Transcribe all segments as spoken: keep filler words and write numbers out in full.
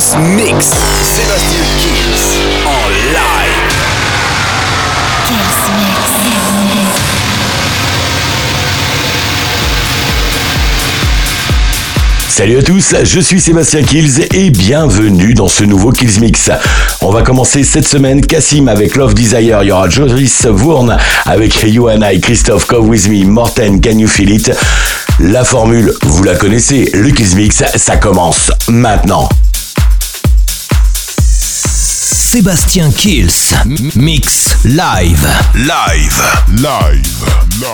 Kills Mix. Sébastien Kills en live. Kills Mix. Salut à tous, je suis Sébastien Kills et bienvenue dans ce nouveau Kills Mix. On va commencer cette semaine Kassim avec Love Desire, il y aura Joris Voorn avec Johanna et Cristoph, Come With Me, Morten, Can You Feel It. La formule, vous la connaissez, le Kills Mix, ça commence maintenant. Sébastien Kills, Mix Live, Live, Live, Live.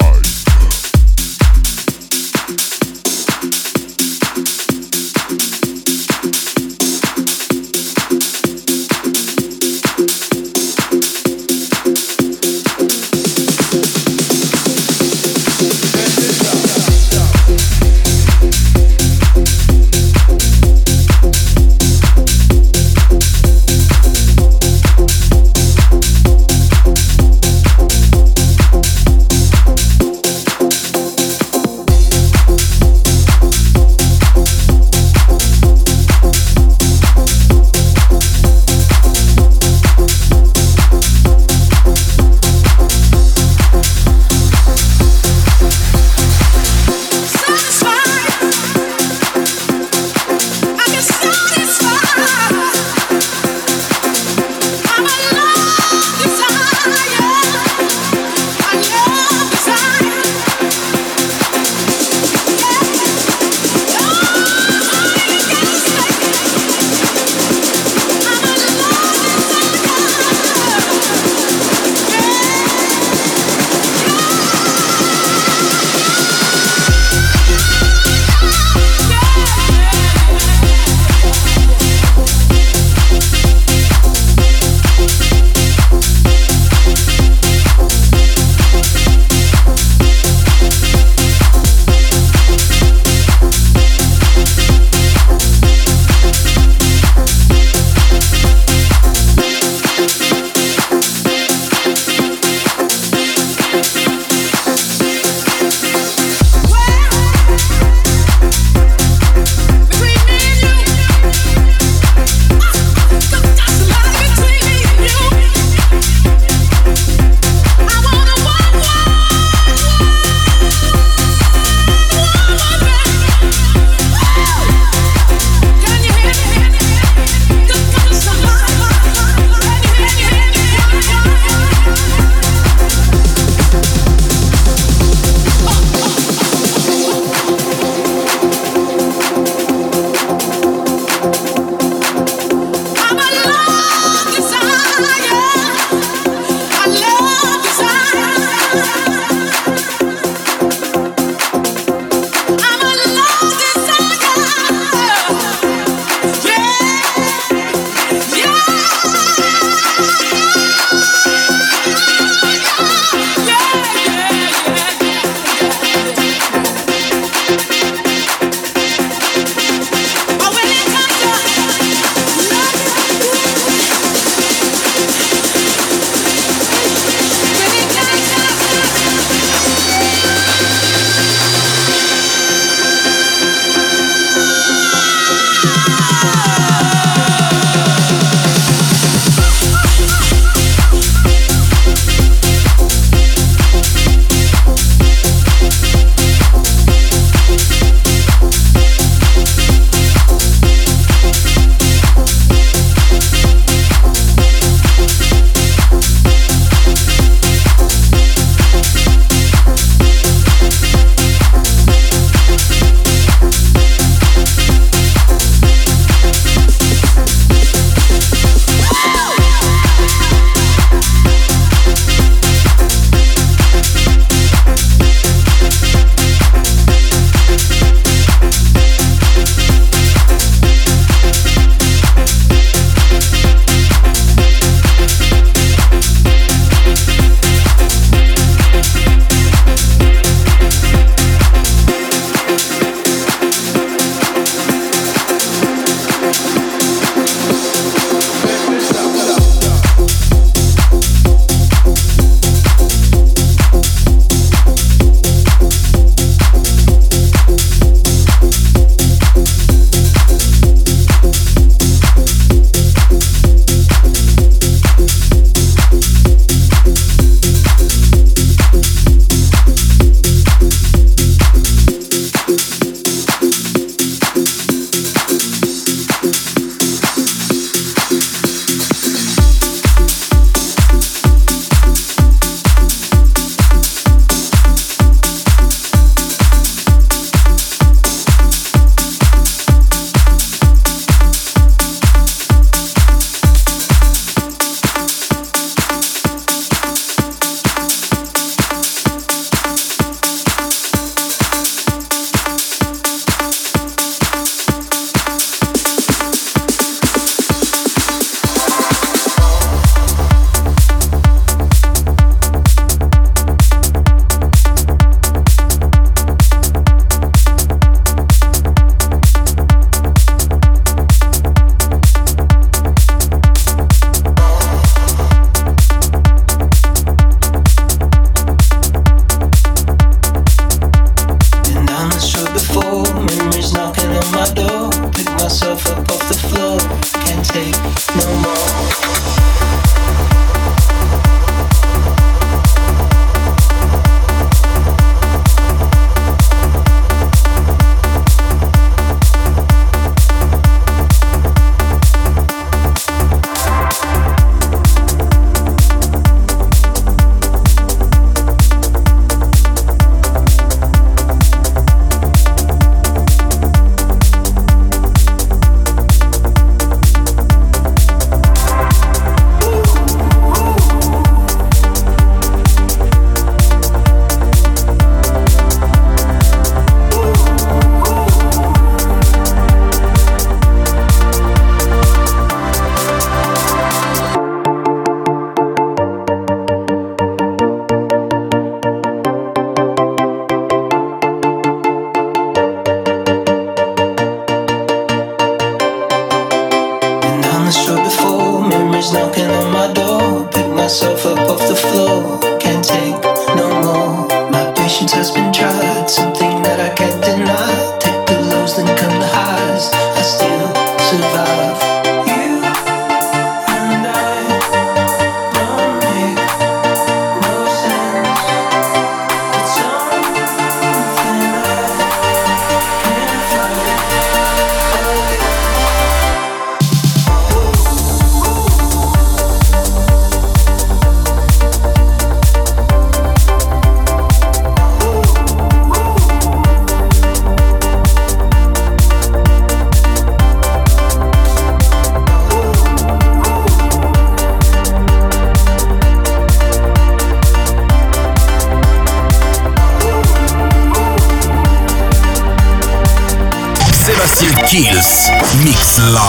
Kills Mix Live.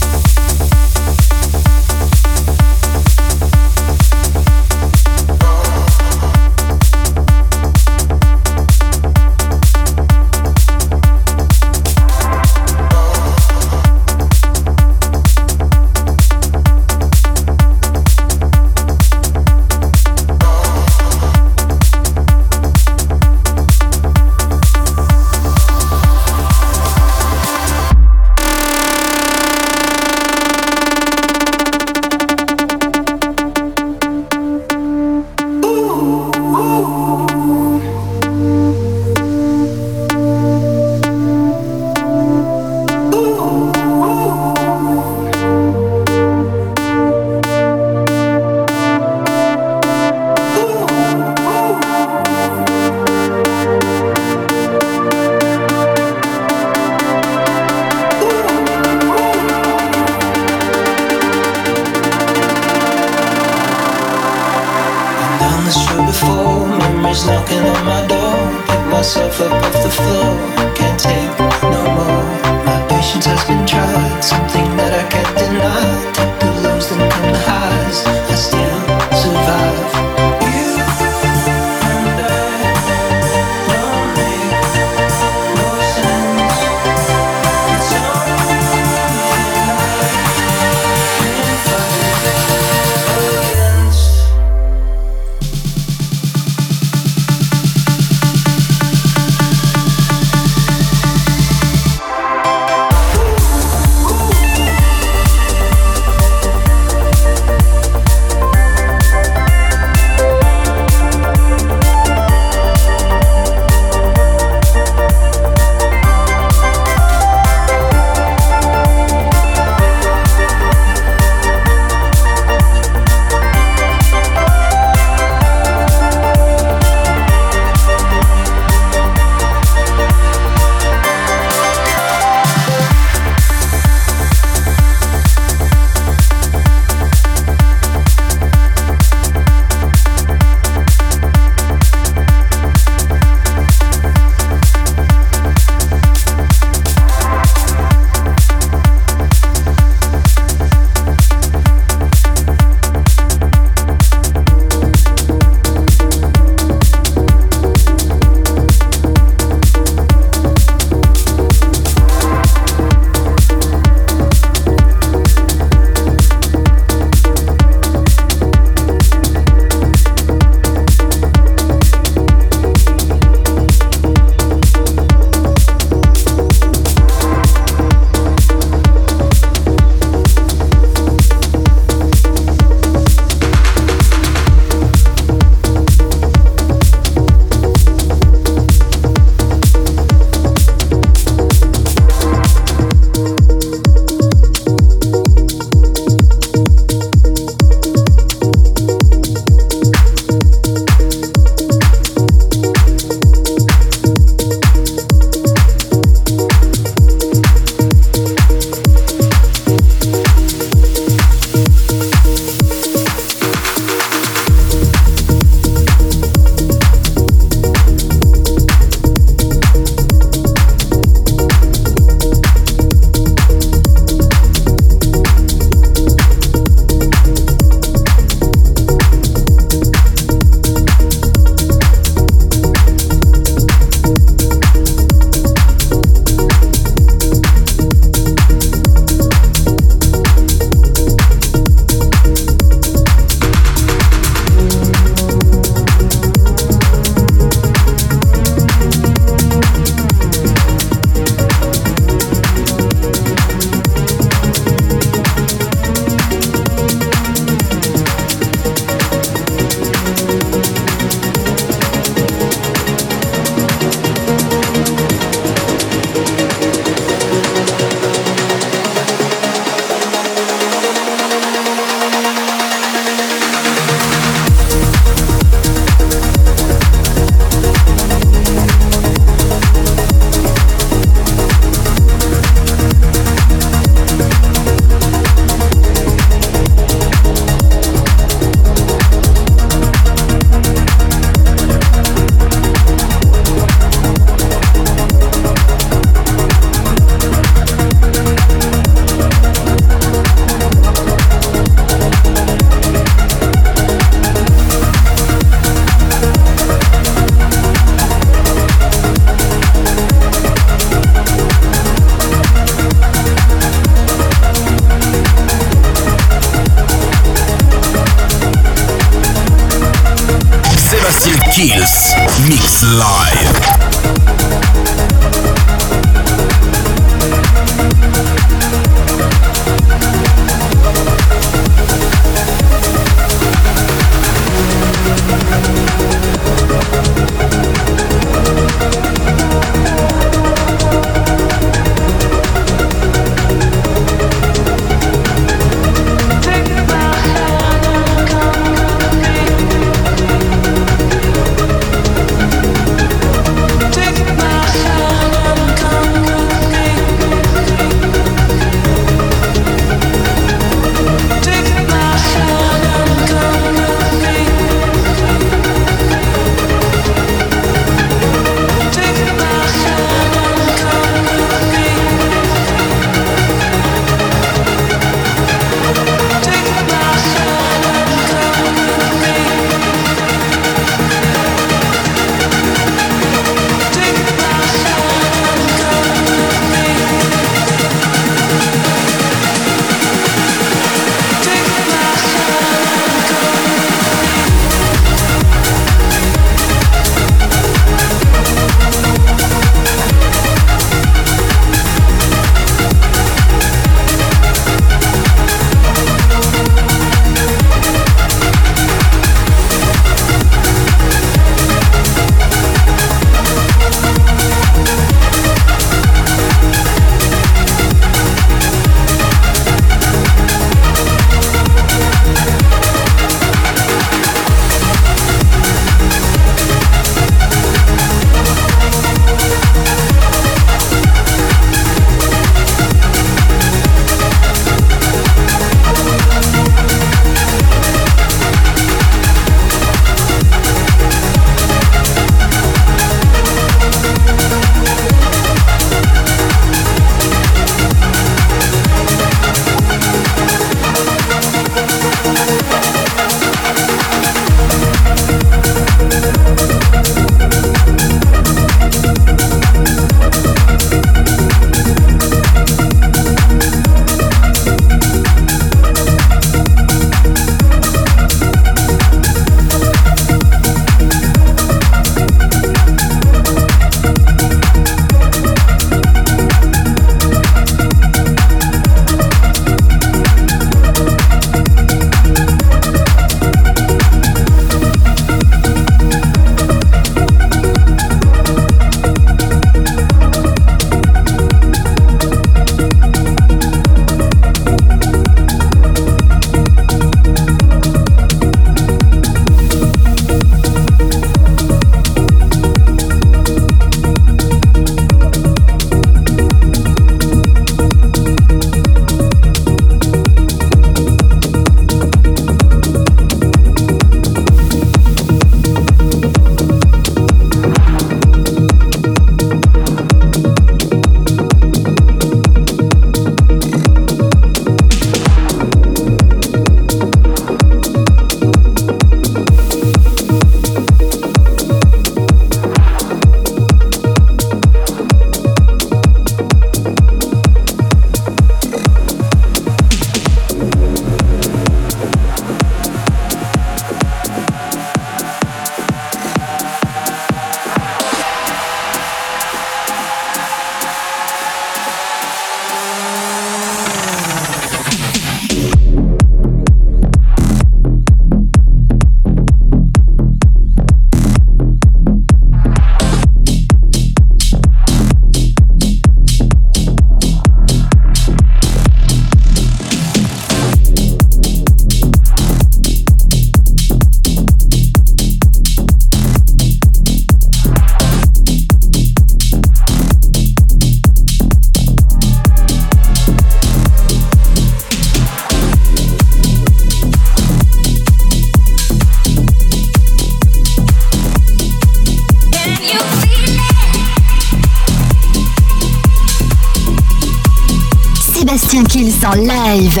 Sébastien Kills en live.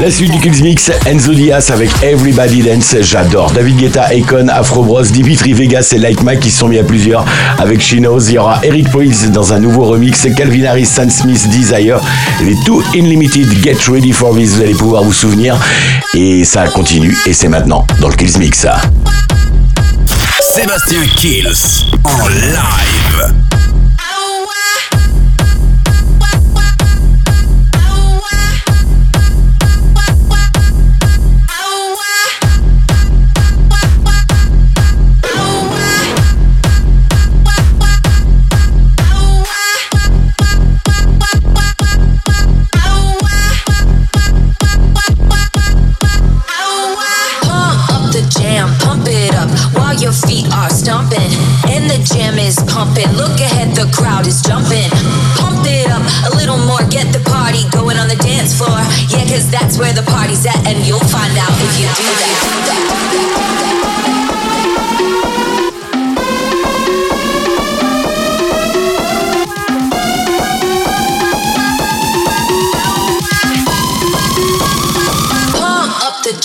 La suite du Kills Mix, Enzo Dias avec Everybody Dance, j'adore. David Guetta, Akon, Afro Bros, Dimitri Vegas et Like Mike qui se sont mis à plusieurs avec Chinos. Il y aura Eric Prydz dans un nouveau remix, Calvin Harris, Sam Smith, Desire, les deux Unlimited, Get Ready for This, vous allez pouvoir vous souvenir. Et ça continue et c'est maintenant dans le Kills Mix. Sébastien Kills en live.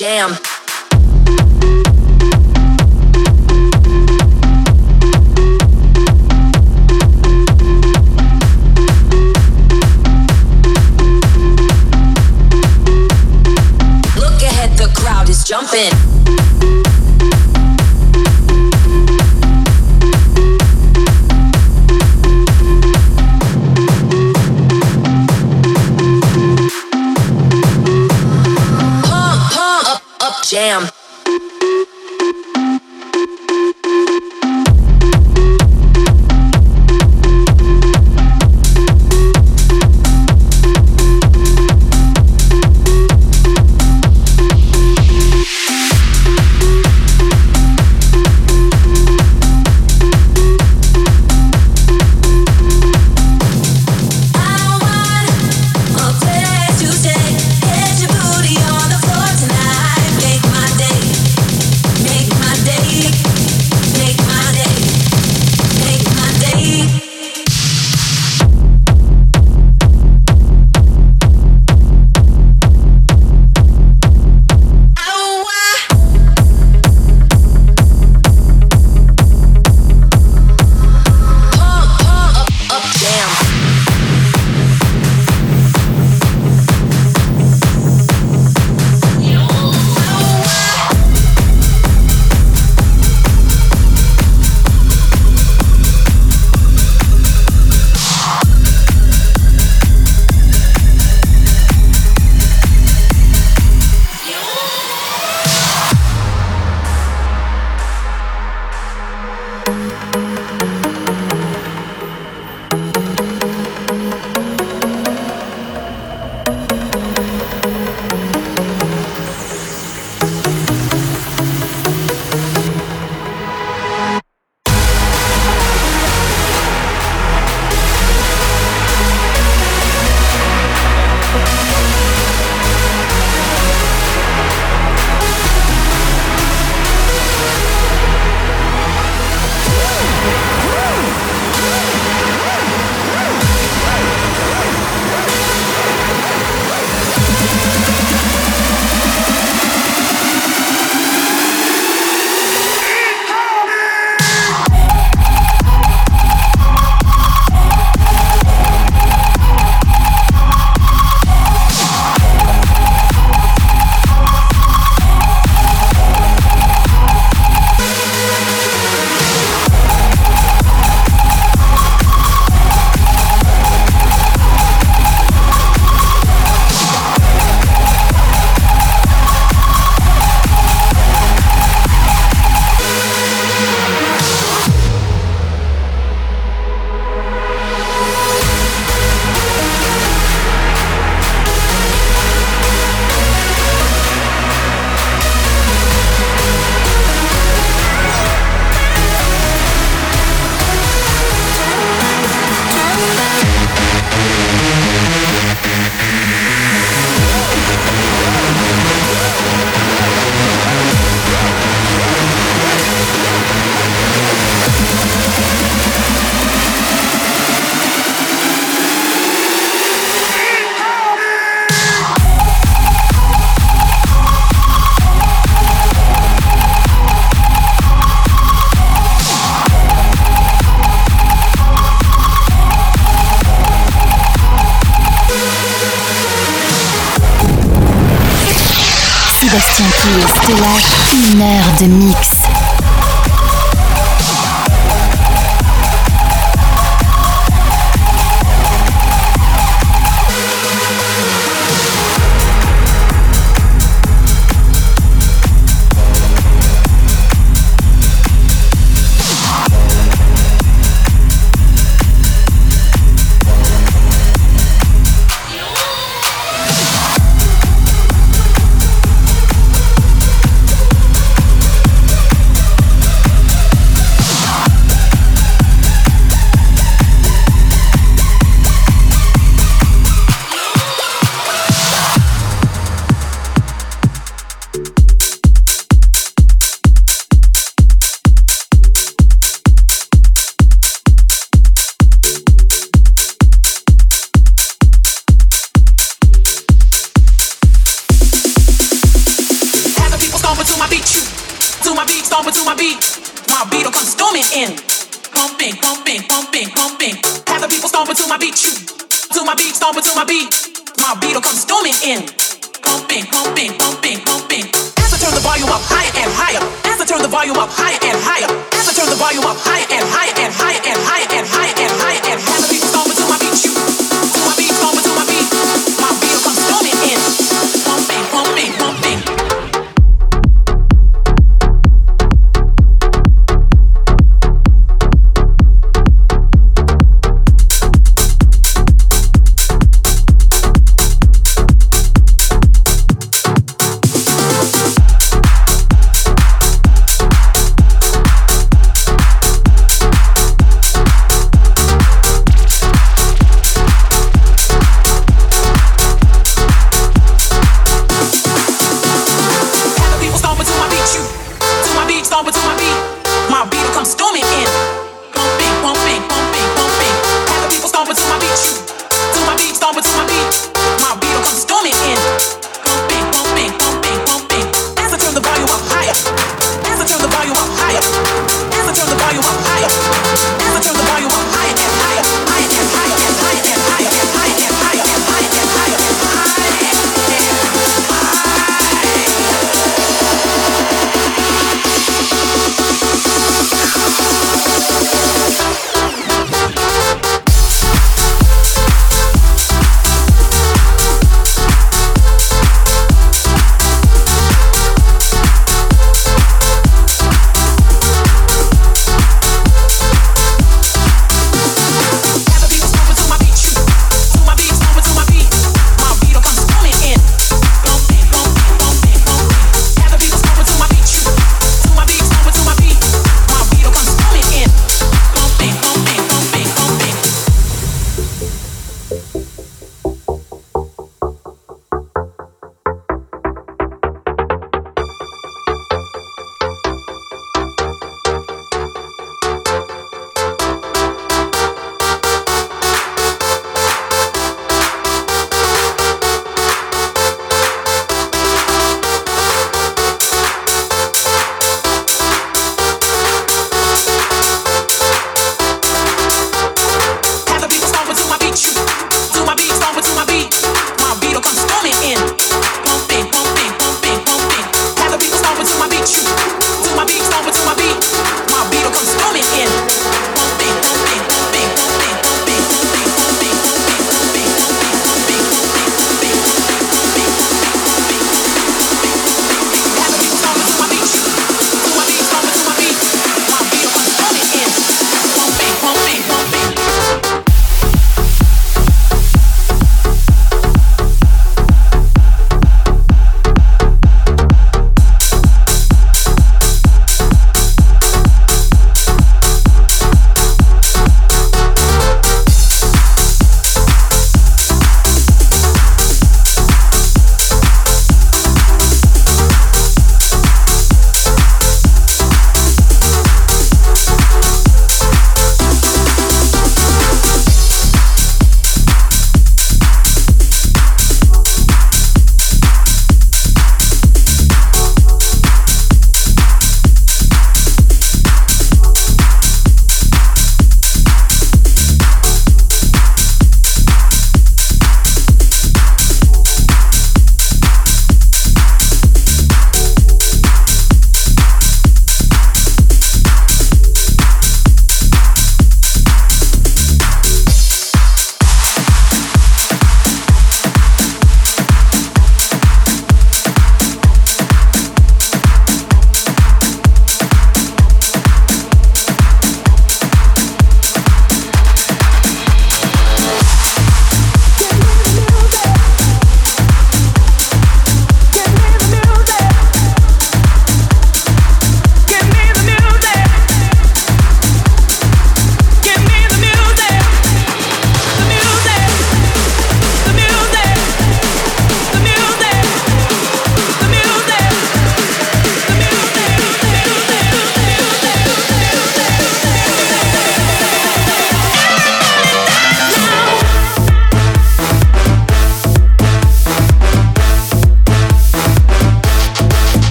Jam. Sébastien Kills te lâche une heure de mix. As I turn the volume up higher and higher. As I turn the volume up higher and higher and higher and higher and higher and higher and higher. As the beat stomp into my beat, shoot. To my beat, stomp into my beat. My beat comes storming in. Pumping, pumping, pumping.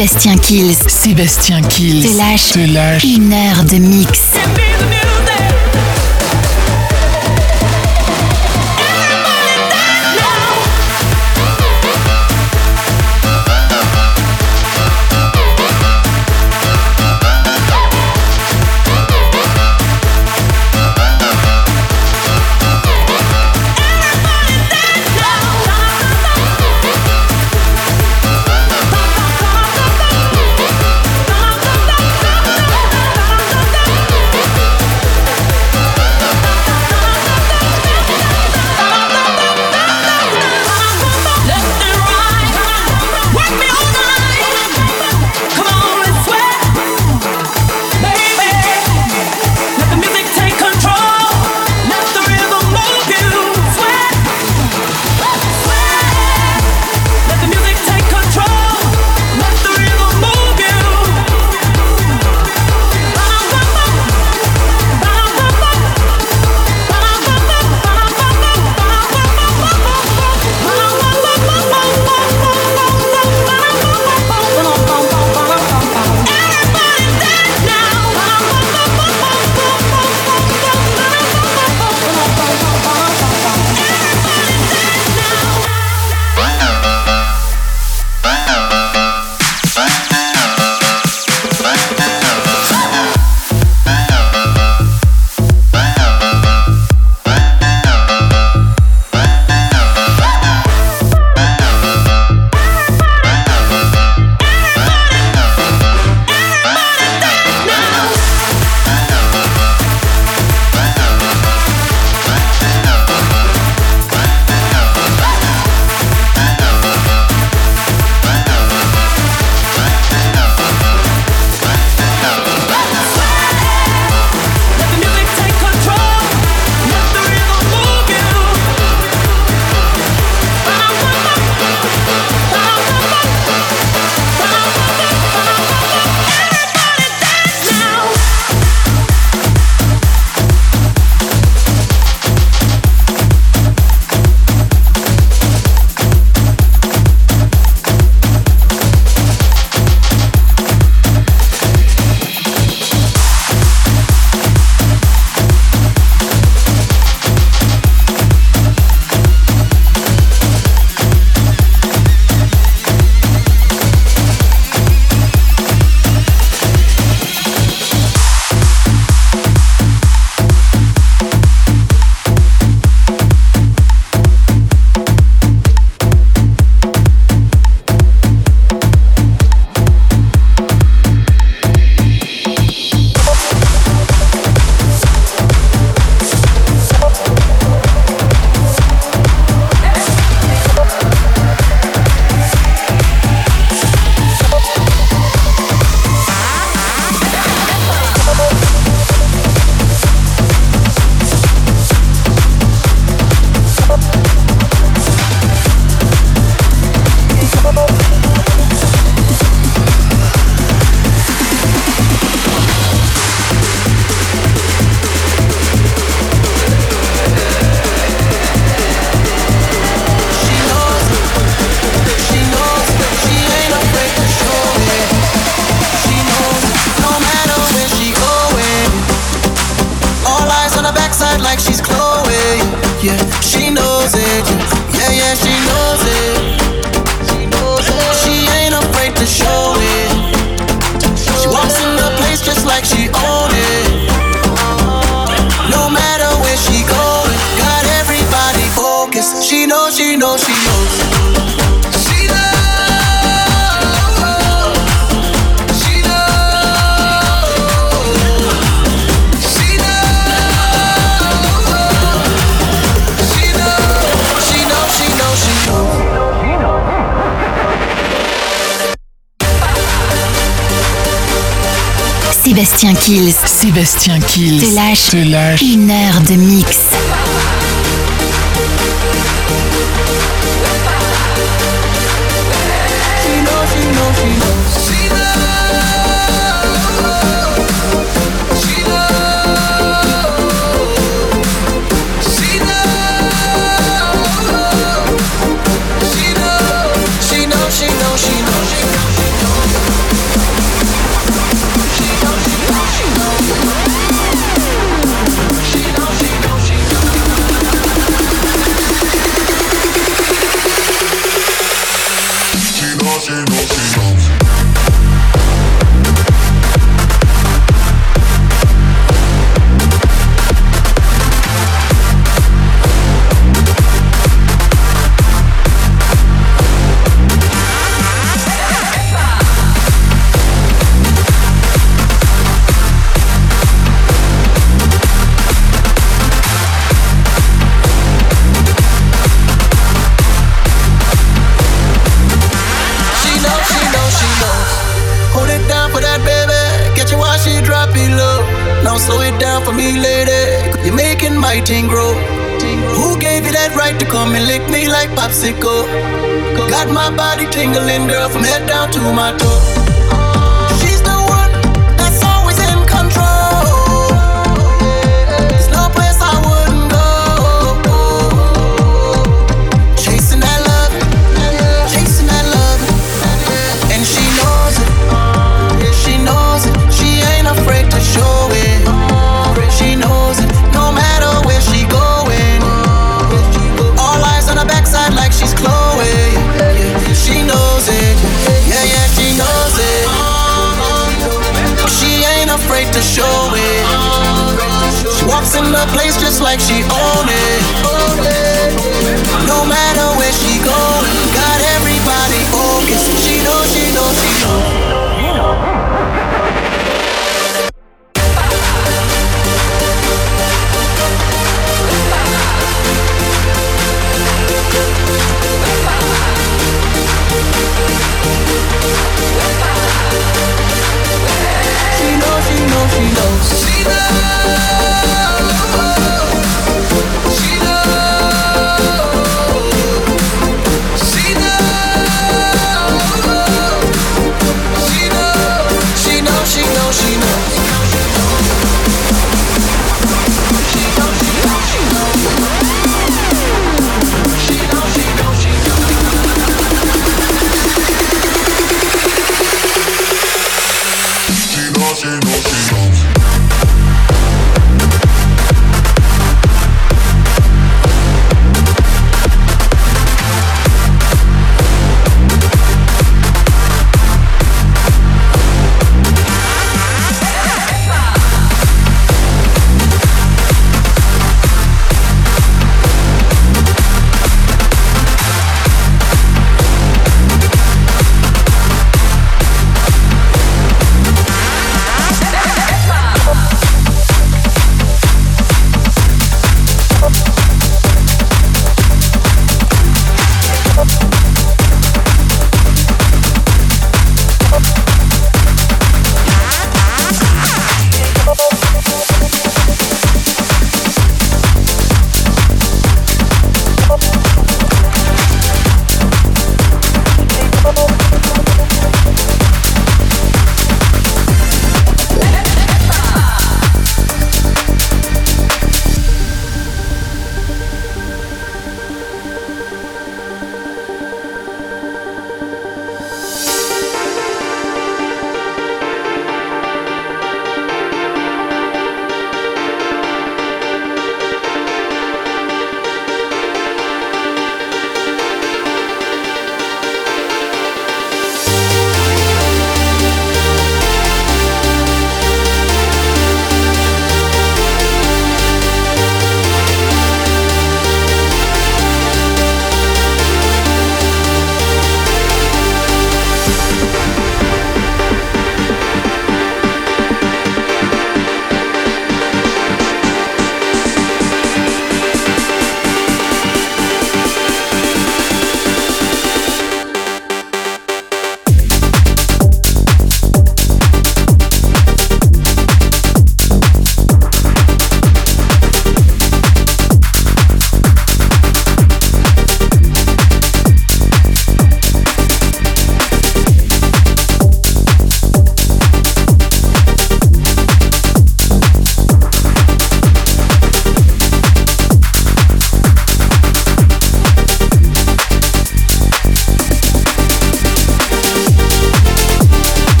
Sébastien Kills, Sébastien Kills, te lâche, te lâche une heure de mix. like she own it. No matter where she going, got everybody focused. She knows, she knows, she knows. Sébastien Kills. Sébastien Kills. Te lâche. Te lâche. Une heure de mix. Got my body tingling, girl, from head down to my toe. To show it, she walks in the place just like she own it. No matter where she going, got everybody focused. She knows, she knows, she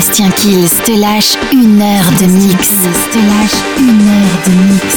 Sébastien Kills te lâche une heure de mix. Te lâche une heure de mix.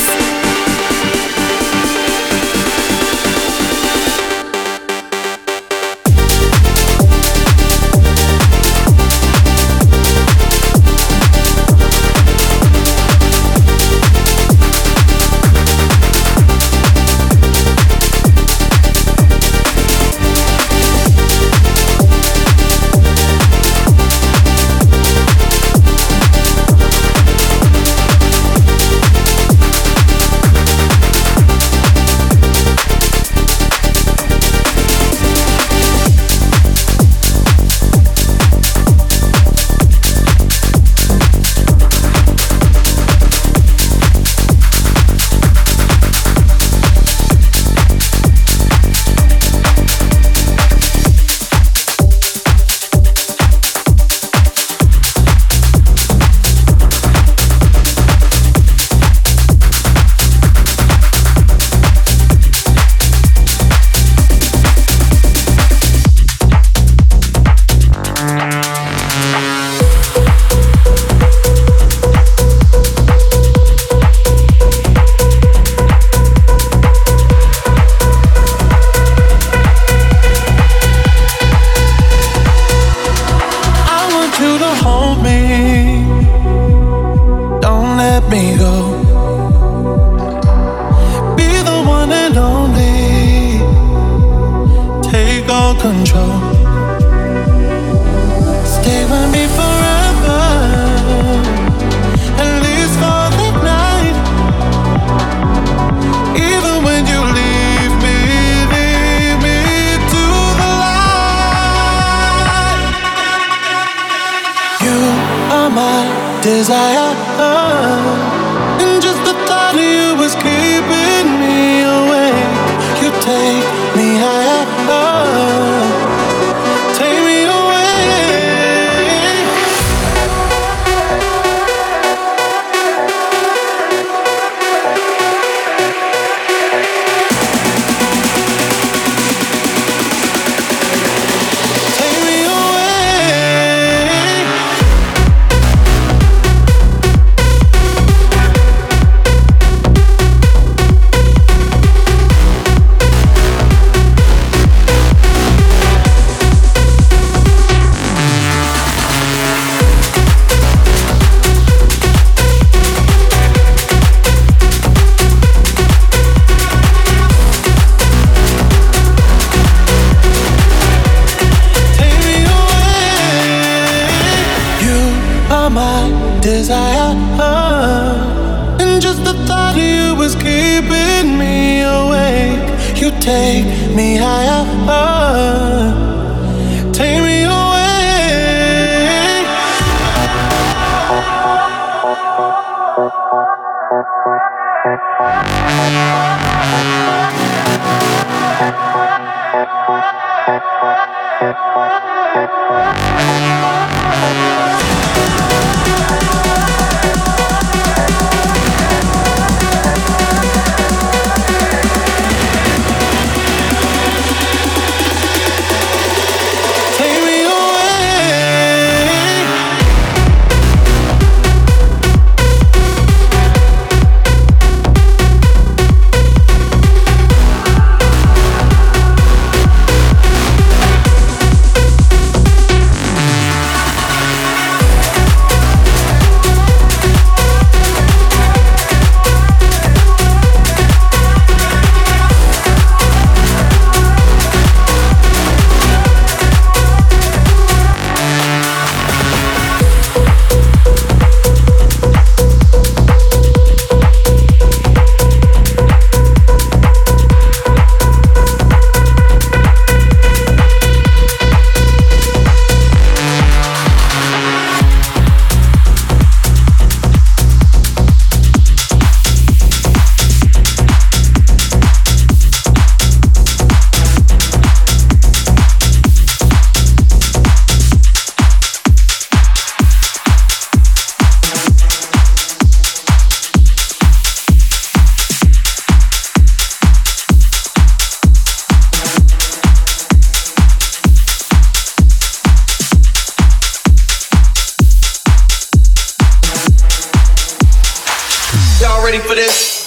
ready for this?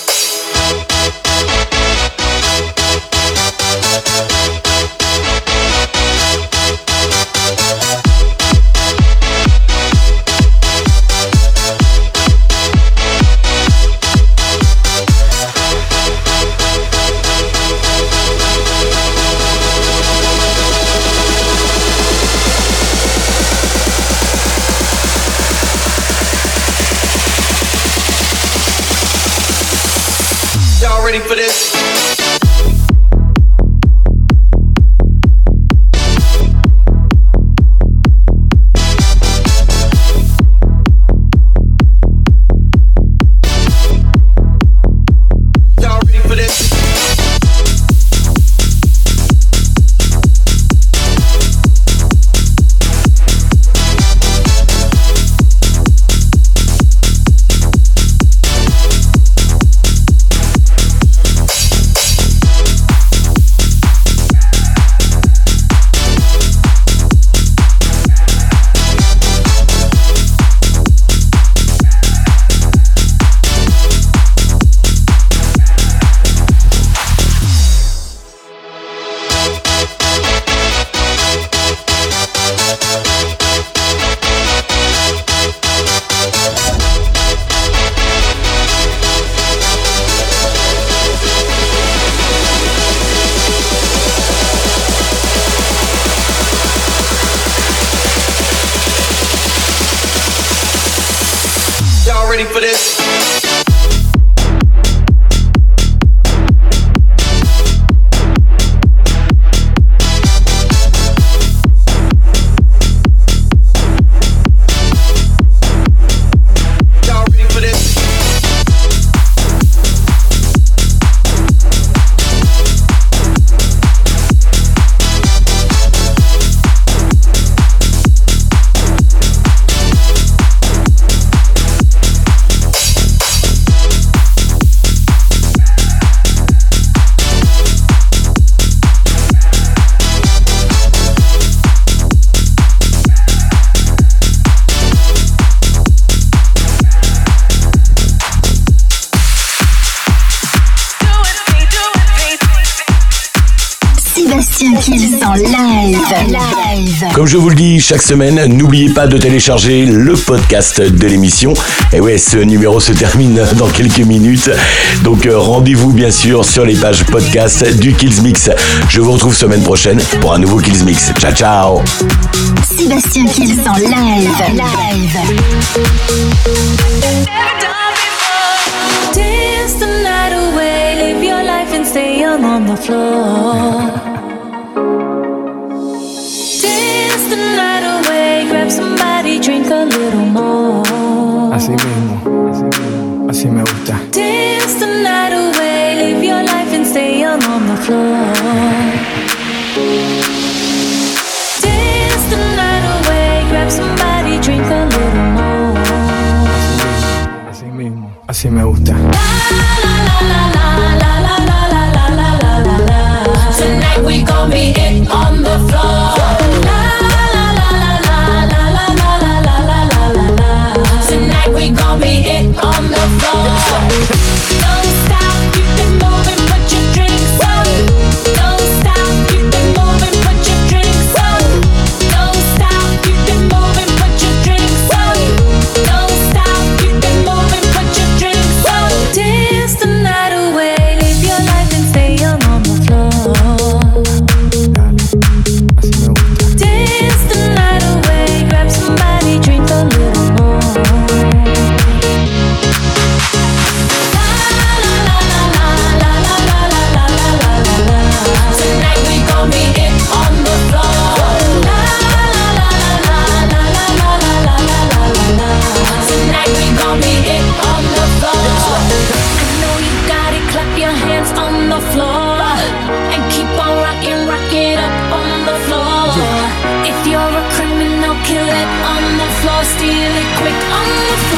Ready for this? Y'all ready for this? Ready for this? Comme je vous le dis chaque semaine, n'oubliez pas de télécharger le podcast de l'émission. Et ouais, ce numéro se termine dans quelques minutes. Donc rendez-vous bien sûr sur les pages podcast du Kills Mix. Je vous retrouve semaine prochaine pour un nouveau Kills Mix. Ciao, ciao. Sébastien Kills en live. Live. Así mismo, así mismo, así me gusta. Dance the night away, live your life and stay young on the floor. Dance the night away, grab somebody, drink a little more. Así mismo, así me gusta. La la la la la la la la la la la la. Tonight we gon' be it on the floor. La. We gon' be it on the floor. Don't stop, keep it moving, put your drinks on. Don't stop, keep it moving, put your drinks on. Don't stop, keep it moving, put your drinks on. Don't stop, keep it moving, put your drinks on. Dance the night away, live your life and stay young on the floor. Dance the night away, grab somebody, drink a little more. Grab somebody, drink a little.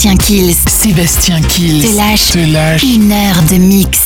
Sébastien Kills. Sébastien Kills. Te lâche. Te lâche. Une heure de mix.